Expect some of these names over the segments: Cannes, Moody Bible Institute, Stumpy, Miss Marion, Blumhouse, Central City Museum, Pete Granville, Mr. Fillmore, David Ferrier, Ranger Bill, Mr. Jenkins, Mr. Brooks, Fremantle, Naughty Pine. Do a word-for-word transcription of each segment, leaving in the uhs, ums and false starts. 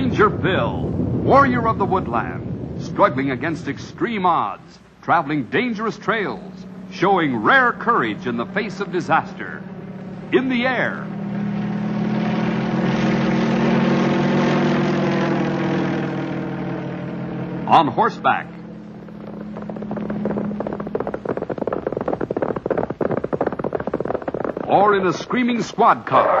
Ranger Bill, warrior of the woodland, struggling against extreme odds, traveling dangerous trails, showing rare courage in the face of disaster. In the air. On horseback. Or in a screaming squad car.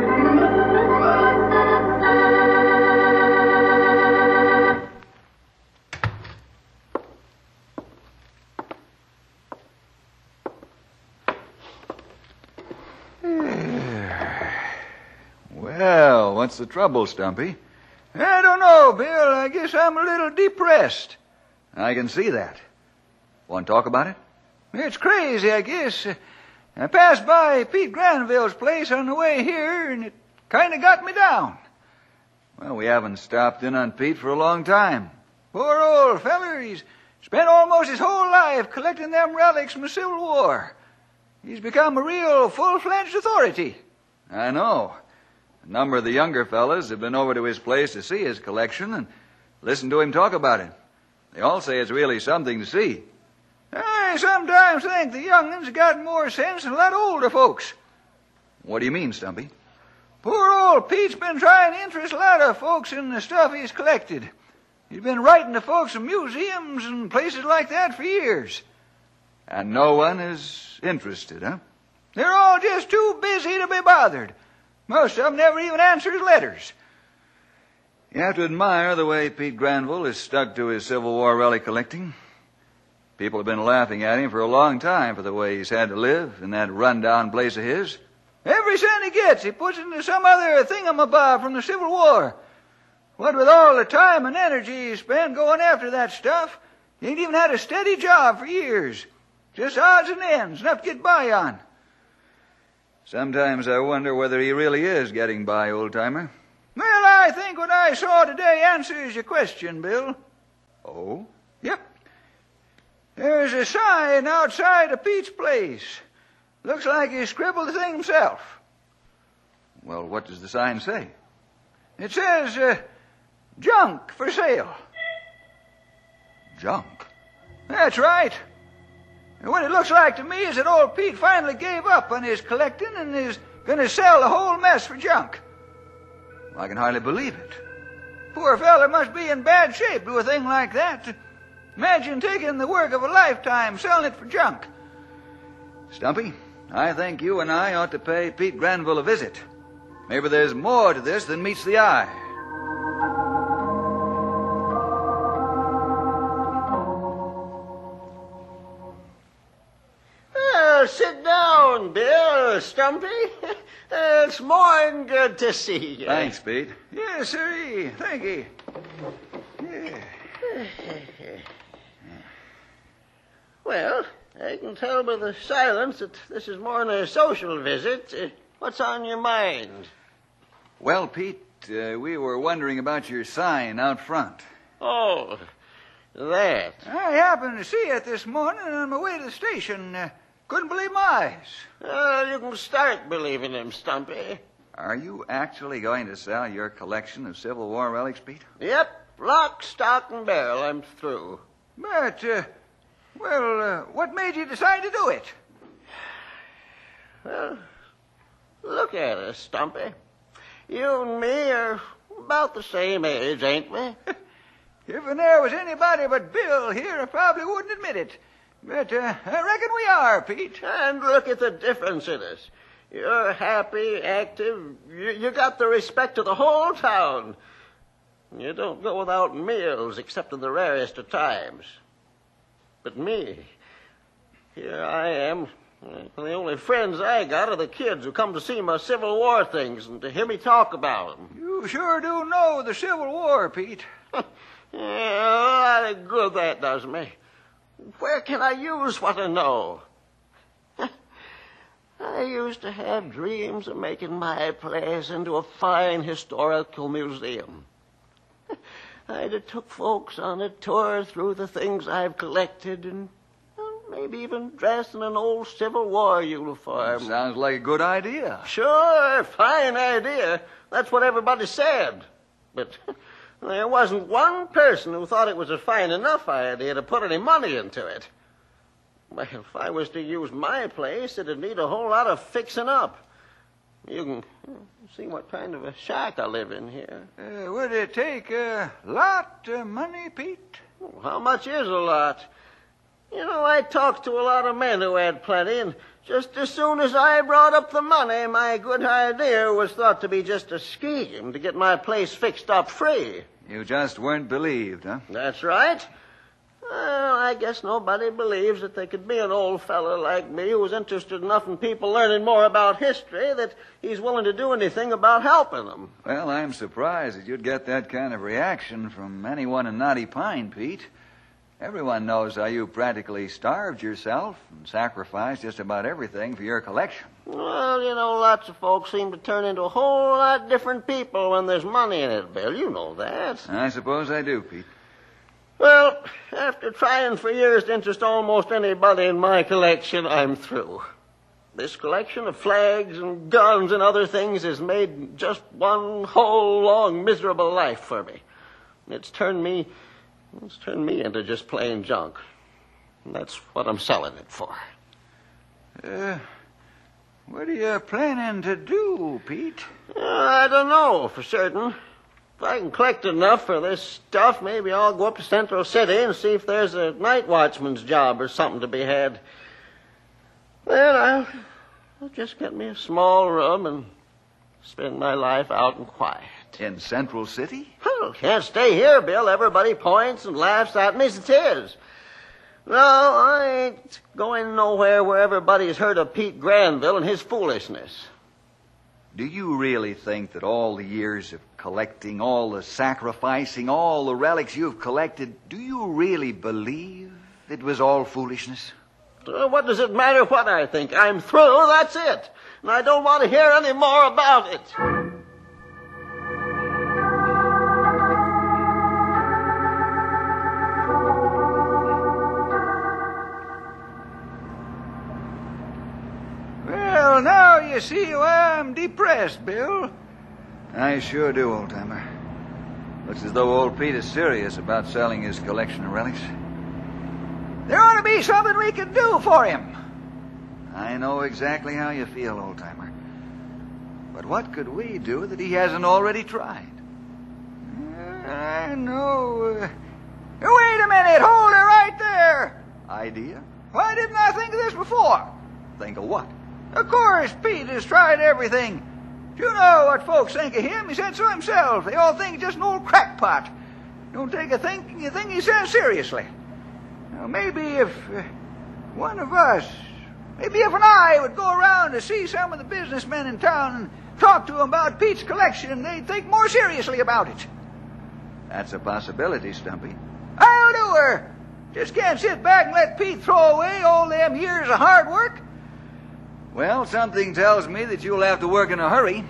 Well, what's the trouble, Stumpy? I don't know, Bill. I guess I'm a little depressed. I can see that. Want to talk about it? It's crazy, I guess. I passed by Pete Granville's place on the way here, and it kind of got me down. Well, we haven't stopped in on Pete for a long time. Poor old feller, he's spent almost his whole life collecting them relics from the Civil War. He's become a real full-fledged authority. I know. A number of the younger fellas have been over to his place to see his collection and listen to him talk about it. They all say it's really something to see. I sometimes think the young'un's got more sense than a lot of older folks. What do you mean, Stumpy? Poor old Pete's been trying to interest a lot of folks in the stuff he's collected. He's been writing to folks in museums and places like that for years. And no one is interested, huh? They're all just too busy to be bothered. Most of them never even answer his letters. You have to admire the way Pete Granville is stuck to his Civil War relic collecting. People have been laughing at him for a long time for the way he's had to live in that run-down place of his. Every cent he gets, he puts into some other thingamabob from the Civil War. What with all the time and energy he spent going after that stuff, he ain't even had a steady job for years. Just odds and ends, enough to get by on. Sometimes I wonder whether he really is getting by, old-timer. Well, I think what I saw today answers your question, Bill. Oh? Yep. There's a sign outside of Pete's place. Looks like he scribbled the thing himself. Well, what does the sign say? It says, uh, junk for sale. Junk? That's right. And what it looks like to me is that old Pete finally gave up on his collecting and is going to sell the whole mess for junk. I can hardly believe it. Poor fella must be in bad shape to do a thing like that. Imagine taking the work of a lifetime, selling it for junk. Stumpy, I think you and I ought to pay Pete Granville a visit. Maybe there's more to this than meets the eye. Well, sit down, Bill, Stumpy. It's more'n good to see you. Thanks, Pete. Yes, sir. Thank you. Yeah. Well, I can tell by the silence that this is more than a social visit. Uh, what's on your mind? Well, Pete, uh, we were wondering about your sign out front. Oh, that. I happened to see it this morning on my way to the station. Uh, couldn't believe my eyes. Well, you can start believing him, Stumpy. Are you actually going to sell your collection of Civil War relics, Pete? Yep, lock, stock, and barrel. I'm through. But, uh... Well, uh, what made you decide to do it? Well, look at us, Stumpy. You and me are about the same age, ain't we? If there was anybody but Bill here, I probably wouldn't admit it. But uh, I reckon we are, Pete. And look at the difference in us. You're happy, active. You, you got the respect of the whole town. You don't go without meals except in the rarest of times. But me, here I am. The only friends I got are the kids who come to see my Civil War things and to hear me talk about them. You sure do know the Civil War, Pete. Yeah, a lot of good that does me. Where can I use what I know? I used to have dreams of making my place into a fine historical museum. I'd have took folks on a tour through the things I've collected and maybe even dressed in an old Civil War uniform. Sounds like a good idea. Sure, fine idea. That's what everybody said. But there wasn't one person who thought it was a fine enough idea to put any money into it. Well, if I was to use my place, it'd need a whole lot of fixing up. You can see what kind of a shack I live in here. Uh, would it take a lot of money, Pete? How much is a lot? You know, I talked to a lot of men who had plenty, and just as soon as I brought up the money, my good idea was thought to be just a scheme to get my place fixed up free. You just weren't believed, huh? That's right. Well, I guess nobody believes that there could be an old fellow like me who's interested enough in people learning more about history that he's willing to do anything about helping them. Well, I'm surprised that you'd get that kind of reaction from anyone in Naughty Pine, Pete. Everyone knows how you practically starved yourself and sacrificed just about everything for your collection. Well, you know, lots of folks seem to turn into a whole lot different people when there's money in it, Bill. You know that. I suppose I do, Pete. Well, after trying for years to interest almost anybody in my collection, I'm through. This collection of flags and guns and other things has made just one whole long miserable life for me. It's turned me... It's turned me into just plain junk. And that's what I'm selling it for. Uh, what are you planning to do, Pete? Uh, I don't know for certain. If I can collect enough for this stuff, maybe I'll go up to Central City and see if there's a night watchman's job or something to be had. Then I'll, I'll just get me a small room and spend my life out in quiet. In Central City? Oh, can't stay here, Bill. Everybody points and laughs at me as it is. No, I ain't going nowhere where everybody's heard of Pete Granville and his foolishness. Do you really think that all the years of collecting, all the sacrificing, all the relics you've collected, do you really believe it was all foolishness? Uh, what does it matter what I think? I'm through, that's it. And I don't want to hear any more about it. You see why I'm depressed, Bill? I sure do, old-timer. Looks as though old Pete is serious about selling his collection of relics. There ought to be something we can do for him. I know exactly how you feel, old-timer. But what could we do that he hasn't already tried? I know. Uh... Wait a minute! Hold it right there! Idea? Why didn't I think of this before? Think of what? Of course, Pete has tried everything. Do you know what folks think of him? He said so himself. They all think he's just an old crackpot. Don't take a thing, you think he says seriously. Now, maybe if uh, one of us, maybe if and I would go around to see some of the businessmen in town and talk to them about Pete's collection, they'd think more seriously about it. That's a possibility, Stumpy. I'll do her. Just can't sit back and let Pete throw away all them years of hard work. Well, something tells me that you'll have to work in a hurry.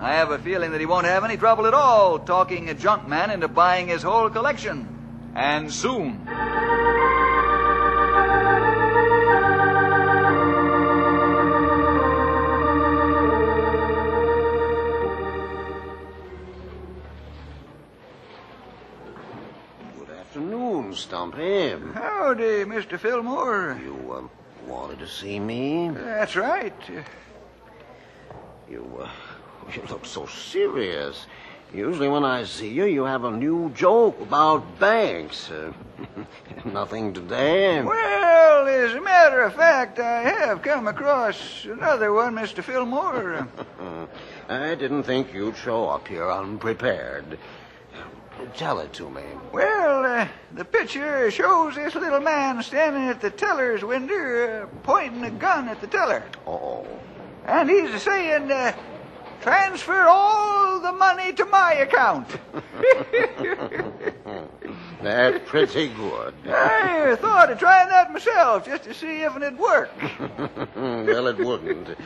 I have a feeling that he won't have any trouble at all talking a junk man into buying his whole collection. And soon. Good afternoon, Stumpy. Howdy, Mister Fillmore. You, um... wanted to see me? That's right. You, uh, you look so serious. Usually when I see you, you have a new joke about banks. Uh, nothing today. Well, as a matter of fact, I have come across another one, Mister Fillmore. I didn't think you'd show up here unprepared. Tell it to me. Well, uh, the picture shows this little man standing at the teller's window, uh, pointing a gun at the teller. Uh-oh. And he's saying, uh, transfer all the money to my account. That's pretty good. I thought of trying that myself just to see if it'd work. Well, it wouldn't.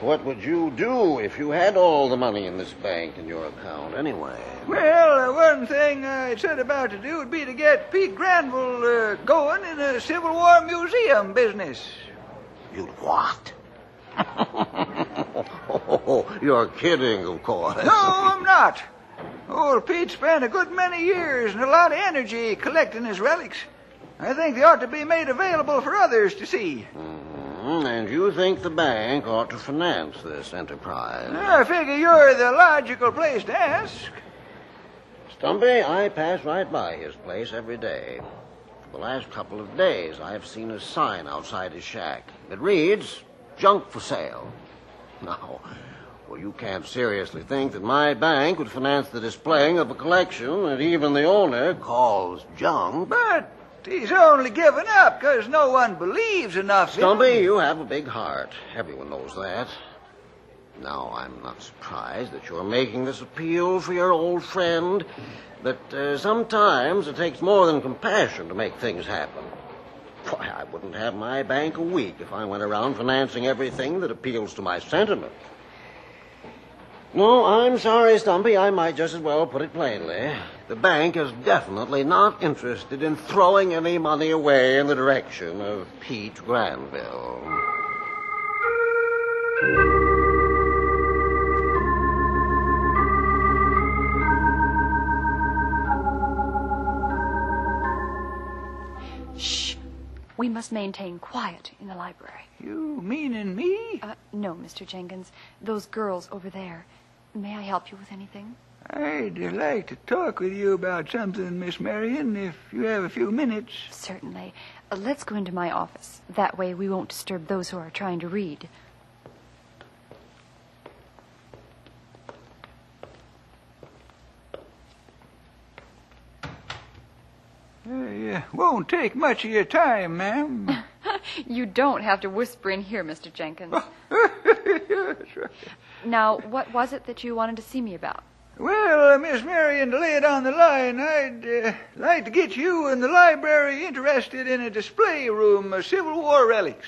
What would you do if you had all the money in this bank in your account anyway? Well, uh, one thing I said about to do would be to get Pete Granville uh, going in a Civil War museum business. You what? Oh, you're kidding, of course. No, I'm not. Old Pete spent a good many years and a lot of energy collecting his relics. I think they ought to be made available for others to see. Mm. And you think the bank ought to finance this enterprise? I figure you're the logical place to ask. Stumpy, I pass right by his place every day. For the last couple of days, I've seen a sign outside his shack. It reads, "Junk for sale." Now, well, you can't seriously think that my bank would finance the displaying of a collection that even the owner calls junk. But... he's only given up because no one believes enough. Stumpy, you have a big heart. Everyone knows that. Now, I'm not surprised that you're making this appeal for your old friend, but uh, sometimes it takes more than compassion to make things happen. Why, I wouldn't have my bank a week if I went around financing everything that appeals to my sentiment. No, I'm sorry, Stumpy. I might just as well put it plainly. The bank is definitely not interested in throwing any money away in the direction of Pete Granville. Shh. We must maintain quiet in the library. You meaning me? Uh, no, Mister Jenkins. Those girls over there. May I help you with anything? I'd like to talk with you about something, Miss Marion, if you have a few minutes. Certainly. Uh, let's go into my office. That way we won't disturb those who are trying to read. I uh, won't take much of your time, ma'am. You don't have to whisper in here, Mister Jenkins. That's right. Now, what was it that you wanted to see me about? Well, uh, Miss Marion, to lay it on the line, I'd uh, like to get you and the library interested in a display room of Civil War relics.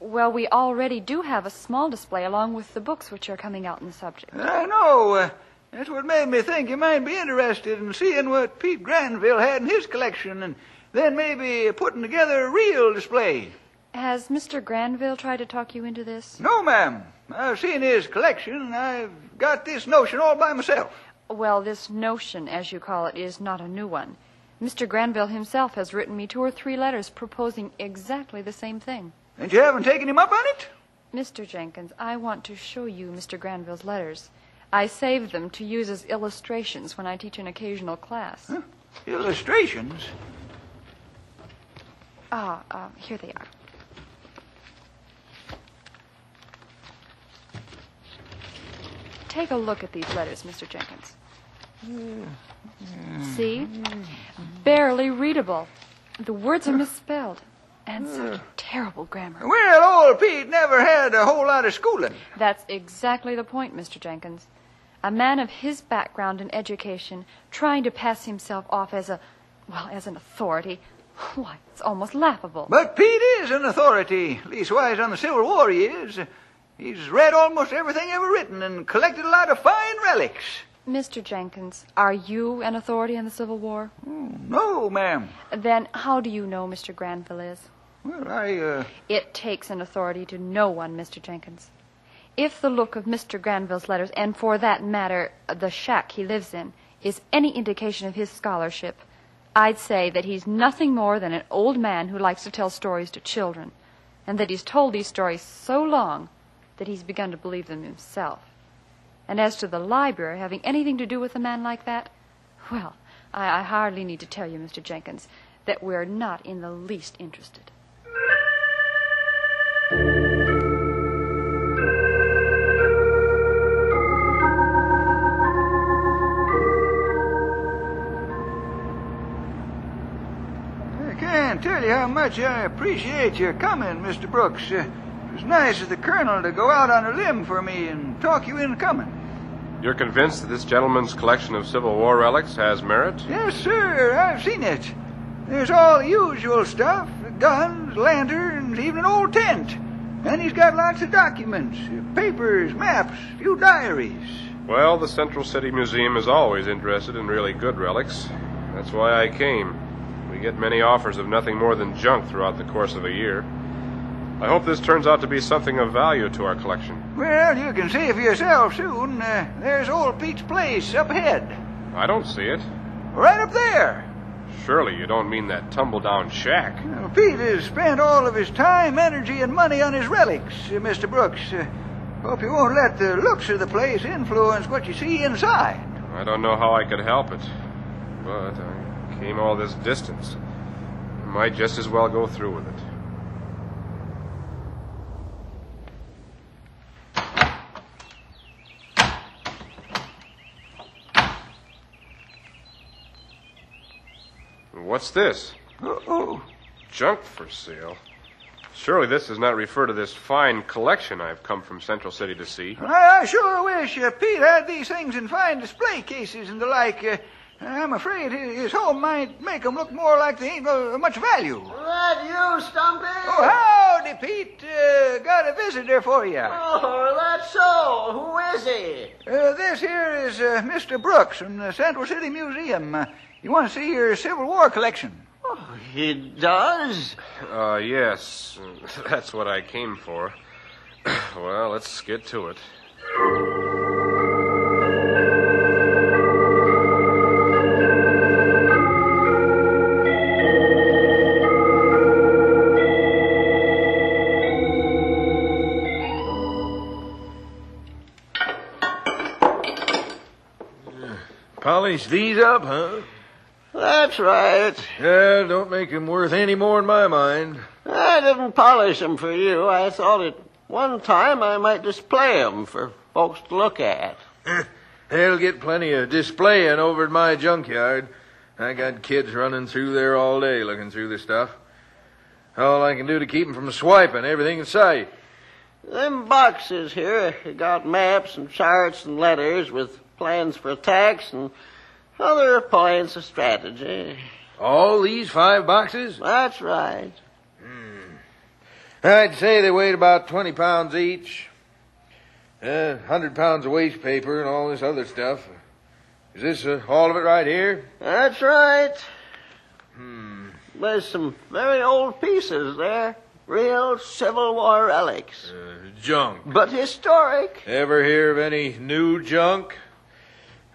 Well, we already do have a small display along with the books which are coming out in the subject. I know. Uh, that's what made me think you might be interested in seeing what Pete Granville had in his collection and then maybe putting together a real display. Has Mister Granville tried to talk you into this? No, ma'am. I've seen his collection, and I've got this notion all by myself. Well, this notion, as you call it, is not a new one. Mister Granville himself has written me two or three letters proposing exactly the same thing. And you haven't taken him up on it? Mister Jenkins, I want to show you Mister Granville's letters. I save them to use as illustrations when I teach an occasional class. Huh? Illustrations? Ah, uh, here they are. Take a look at these letters, Mister Jenkins. See? Barely readable. The words are misspelled. And such terrible grammar. Well, old Pete never had a whole lot of schooling. That's exactly the point, Mister Jenkins. A man of his background and education trying to pass himself off as a, well, as an authority. Why, it's almost laughable. But Pete is an authority. Leastwise, on the Civil War he is. He's read almost everything ever written and collected a lot of fine relics. Mister Jenkins, are you an authority in the Civil War? Mm, no, ma'am. Then how do you know Mister Granville is? Well, I, uh... It takes an authority to know one, Mister Jenkins. If the look of Mister Granville's letters, and for that matter, the shack he lives in, is any indication of his scholarship, I'd say that he's nothing more than an old man who likes to tell stories to children, and that he's told these stories so long that he's begun to believe them himself. And as to the library having anything to do with a man like that, well, I, I hardly need to tell you, Mister Jenkins, that we're not in the least interested. I can't tell you how much I appreciate your coming, Mister Brooks. Uh, It was nice of the colonel to go out on a limb for me and talk you into coming. You're convinced that this gentleman's collection of Civil War relics has merit? Yes, sir. I've seen it. There's all the usual stuff, guns, lanterns, even an old tent. And he's got lots of documents, papers, maps, a few diaries. Well, the Central City Museum is always interested in really good relics. That's why I came. We get many offers of nothing more than junk throughout the course of a year. I hope this turns out to be something of value to our collection. Well, you can see for yourself soon. Uh, there's old Pete's place up ahead. I don't see it. Right up there. Surely you don't mean that tumble-down shack. Well, Pete has spent all of his time, energy, and money on his relics, uh, Mister Brooks. Uh, hope you won't let the looks of the place influence what you see inside. I don't know how I could help it, but I came all this distance. I might just as well go through with it. What's this? Uh-oh. Junk for sale. Surely this does not refer to this fine collection I've come from Central City to see. I, I sure wish uh, Pete had these things in fine display cases and the like. Uh, I'm afraid his home might make them look more like they ain't uh, much value. That you, Stumpy? Oh, howdy, Pete. Uh, got a visitor for you. Oh, that's so. Who is he? Uh, this here is uh, Mister Brooks from the Central City Museum. Uh, You want to see your Civil War collection? Oh, he does? Uh, yes. That's what I came for. Well, let's get to it. Polish these up, huh? That's right. Yeah, don't make them worth any more in my mind. I didn't polish them for you. I thought at one time I might display them for folks to look at. They'll get plenty of displaying over at my junkyard. I got kids running through there all day looking through this stuff. All I can do to keep them from swiping everything in sight. Them boxes here got maps and charts and letters with plans for attacks and other points of strategy. All these five boxes? That's right. Hmm. I'd say they weighed about twenty pounds each. Uh, one hundred pounds of waste paper and all this other stuff. Is this uh, all of it right here? That's right. Hmm. There's some very old pieces there. Real Civil War relics. Uh, junk. But historic. Ever hear of any new junk?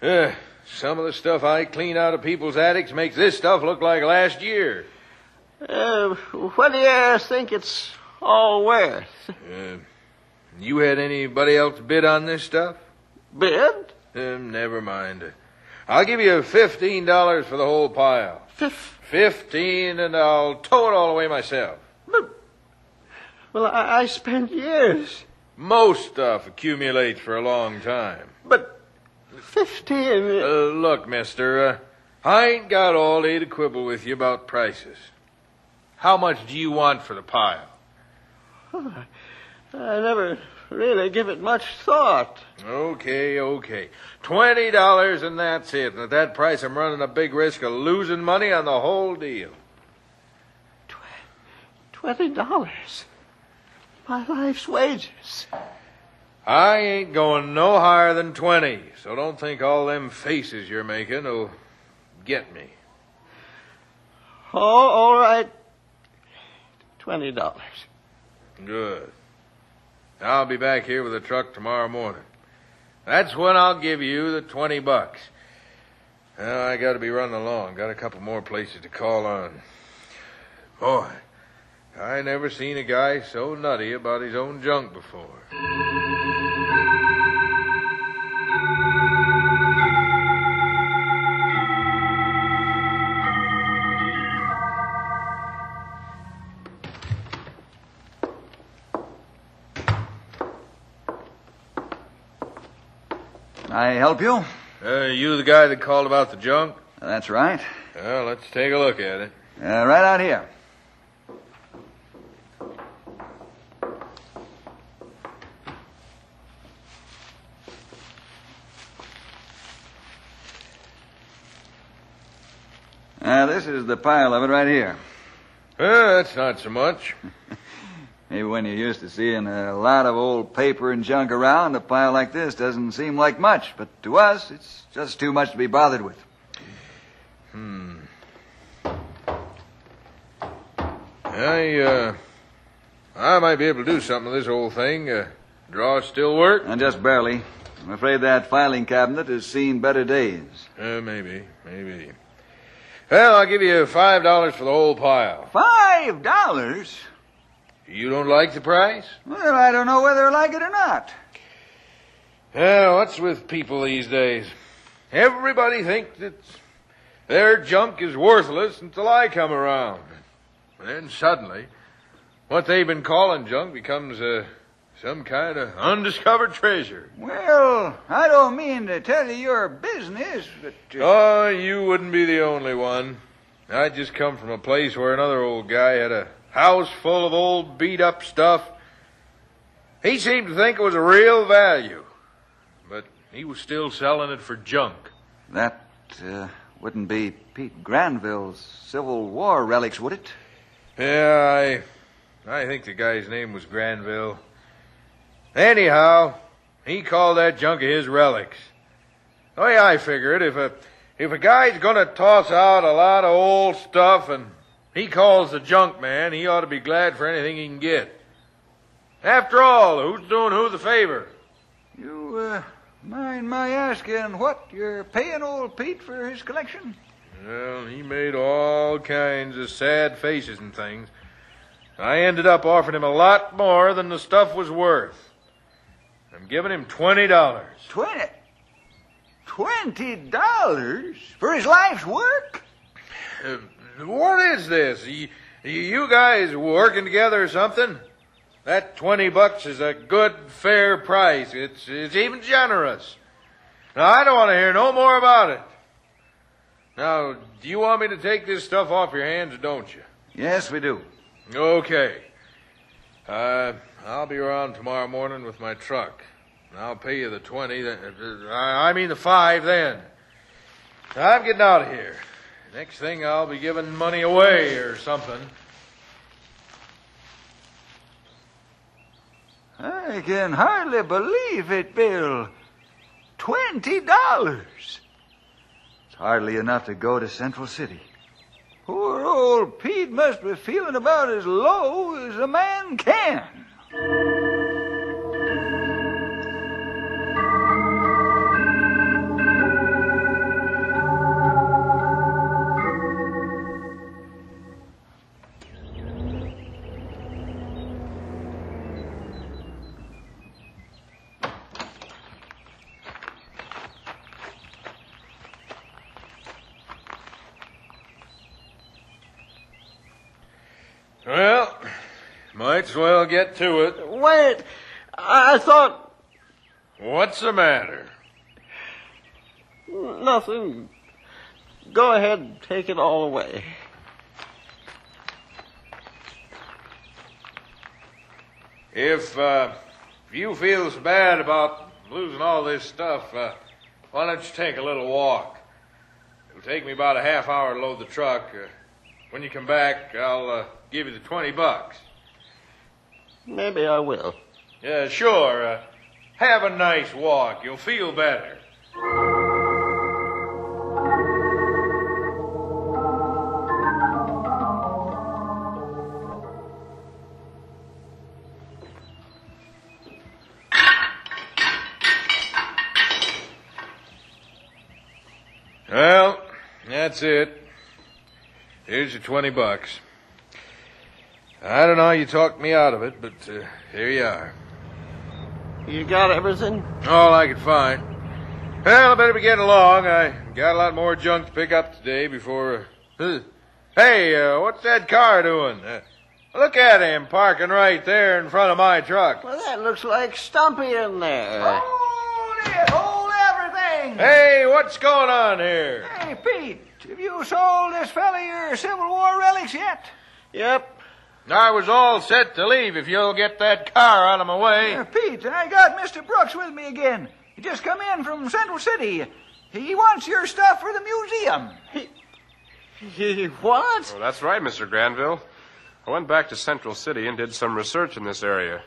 Ugh. Some of the stuff I clean out of people's attics makes this stuff look like last year. Uh, what do you think it's all worth? Uh, you had anybody else bid on this stuff? Bid? Uh, never mind. I'll give you fifteen dollars for the whole pile. Fif- Fifteen, and I'll tow it all away myself. But, well, I, I spent years. Most stuff accumulates for a long time. But... Fifteen. Uh, look, mister, uh, I ain't got all day to quibble with you about prices. How much do you want for the pile? Oh, I never really give it much thought. Okay, okay. Twenty dollars and that's it. And at that price, I'm running a big risk of losing money on the whole deal. Tw- Twenty dollars? My life's wages. I ain't going no higher than twenty, so don't think all them faces you're making will get me. Oh, all right. Twenty dollars. Good. I'll be back here with a truck tomorrow morning. That's when I'll give you the twenty bucks. Well, I got to be running along. Got a couple more places to call on. Boy, I never seen a guy so nutty about his own junk before. I help you? Uh, you the guy that called about the junk? That's right. Well, let's take a look at it. Uh, right out here. Uh, this is the pile of it right here. Uh, that's not so much. Maybe when you're used to seeing a lot of old paper and junk around, a pile like this doesn't seem like much. But to us, it's just too much to be bothered with. Hmm. I, uh... I might be able to do something with this old thing. Uh, drawers still work? And just barely. I'm afraid that filing cabinet has seen better days. Uh, maybe, maybe. Well, I'll give you five dollars for the whole pile. Five dollars? You don't like the price? Well, I don't know whether I like it or not. Uh, what's with people these days? Everybody thinks that their junk is worthless until I come around. And then suddenly, what they've been calling junk becomes uh, some kind of undiscovered treasure. Well, I don't mean to tell you your business, but... Uh... Oh, you wouldn't be the only one. I just come from a place where another old guy had a house full of old beat-up stuff. He seemed to think it was a real value, but he was still selling it for junk. That uh, wouldn't be Pete Granville's Civil War relics, would it? Yeah, I, I think the guy's name was Granville. Anyhow, he called that junk of his relics. The way I figure it, if a, if a guy's going to toss out a lot of old stuff and... he calls the junk man, he ought to be glad for anything he can get. After all, who's doing who the favor? You, uh, mind my asking what you're paying old Pete for his collection? Well, he made all kinds of sad faces and things. I ended up offering him a lot more than the stuff was worth. I'm giving him twenty dollars. Twenty? Twenty dollars? For his life's work? Uh, What is this? You, you guys working together or something? That twenty bucks is a good, fair price. It's it's even generous. Now, I don't want to hear no more about it. Now, do you want me to take this stuff off your hands, don't you? Yes, we do. Okay. Uh, I'll be around tomorrow morning with my truck. I'll pay you the twenty. I mean the five then. I'm getting out of here. Next thing, I'll be giving money away or something. I can hardly believe it, Bill. Twenty dollars. It's hardly enough to go to Central City. Poor old Pete must be feeling about as low as a man can. Well, might as well get to it. Wait, I thought... What's the matter? Nothing. Go ahead and take it all away. If, uh, if you feel so bad about losing all this stuff, uh, why don't you take a little walk? It'll take me about a half hour to load the truck. Uh, when you come back, I'll... Uh, give you the twenty bucks. Maybe I will. Yeah, sure. Uh, have a nice walk. You'll feel better. Well, that's it. Here's your twenty bucks. I don't know how you talked me out of it, but uh, here you are. You got everything? All I could find. Well, I better be getting along. I got a lot more junk to pick up today before... Uh, hey, uh, what's that car doing? Uh, look at him parking right there in front of my truck. Well, that looks like Stumpy in there. Uh, hold it! Hold everything! Hey, what's going on here? Hey, Pete, have you sold this fella your Civil War relics yet? Yep. I was all set to leave if you'll get that car out of my way. Here, Pete, I got Mister Brooks with me again. He just come in from Central City. He wants your stuff for the museum. He, What? Oh, that's right, Mister Granville. I went back to Central City and did some research in this area.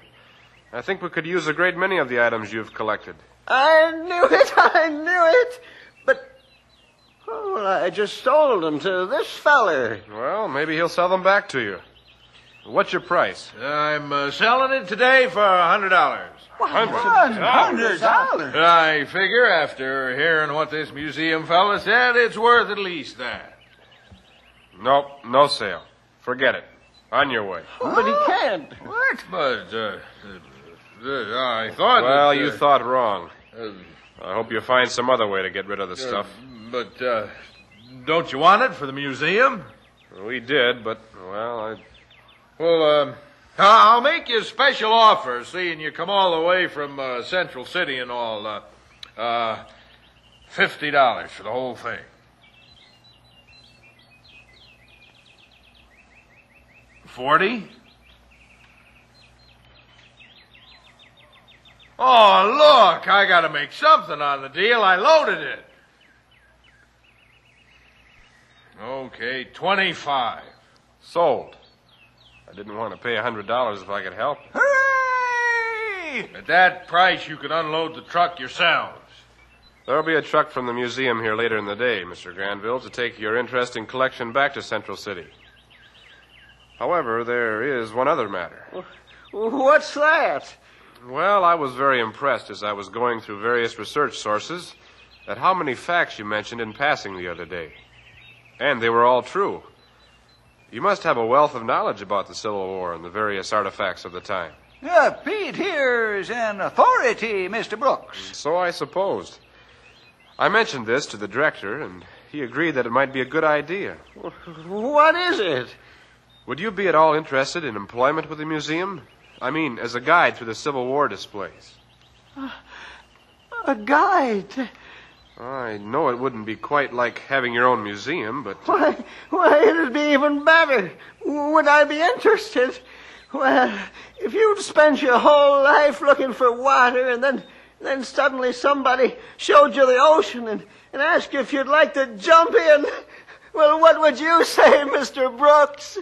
I think we could use a great many of the items you've collected. I knew it! I knew it! But, well, I just sold them to this feller. Well, maybe he'll sell them back to you. What's your price? I'm uh, selling it today for a hundred dollars. a hundred dollars? I figure after hearing what this museum fella said, it's worth at least that. Nope, no sale. Forget it. On your way. Oh, but he can't. What? But, uh, uh, I thought... Well, that, uh, you thought wrong. Uh, I hope you find some other way to get rid of the uh, stuff. But, uh, don't you want it for the museum? We did, but, well, I... Well, uh, I'll make you a special offer, seeing you come all the way from uh, Central City and all. Uh, uh, fifty dollars for the whole thing. forty? Oh, look, I gotta make something on the deal. I loaded it. Okay, twenty-five. Sold. I didn't want to pay a hundred dollars if I could help. Hooray! At that price, you could unload the truck yourselves. There'll be a truck from the museum here later in the day, Mister Granville, to take your interesting collection back to Central City. However, there is one other matter. What's that? Well, I was very impressed as I was going through various research sources at how many facts you mentioned in passing the other day. And they were all true. You must have a wealth of knowledge about the Civil War and the various artifacts of the time. Uh, Pete here is an authority, Mister Brooks. And so I supposed. I mentioned this to the director, and he agreed that it might be a good idea. What is it? Would you be at all interested in employment with the museum? I mean, as a guide through the Civil War displays. Uh, a guide? I know it wouldn't be quite like having your own museum, but... Why, why, it'd be even better. Would I be interested? Well, if you'd spent your whole life looking for water and then then suddenly somebody showed you the ocean and, and asked you if you'd like to jump in, well, what would you say, Mister Brooks?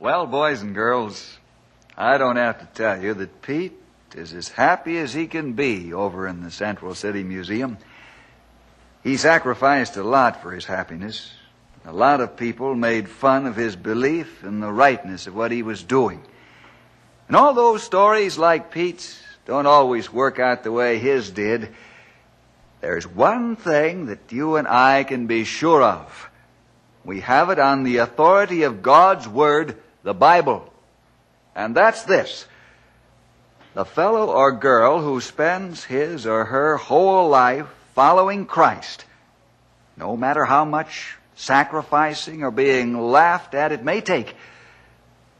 Well, boys and girls, I don't have to tell you that Pete is as happy as he can be over in the Central City Museum. He sacrificed a lot for his happiness. A lot of people made fun of his belief in the rightness of what he was doing. And although stories like Pete's don't always work out the way his did, there's one thing that you and I can be sure of. We have it on the authority of God's Word, the Bible. And that's this. The fellow or girl who spends his or her whole life following Christ, no matter how much sacrificing or being laughed at it may take,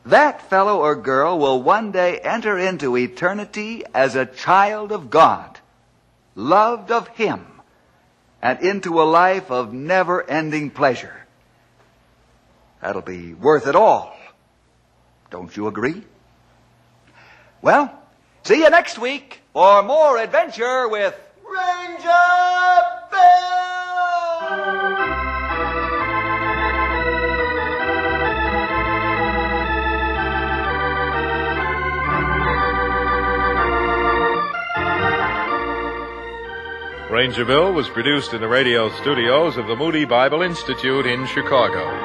that fellow or girl will one day enter into eternity as a child of God, loved of Him, and into a life of never-ending pleasure. That'll be worth it all. Don't you agree? Well, see you next week for more adventure with Ranger Bill! Ranger Bill was produced in the radio studios of the Moody Bible Institute in Chicago.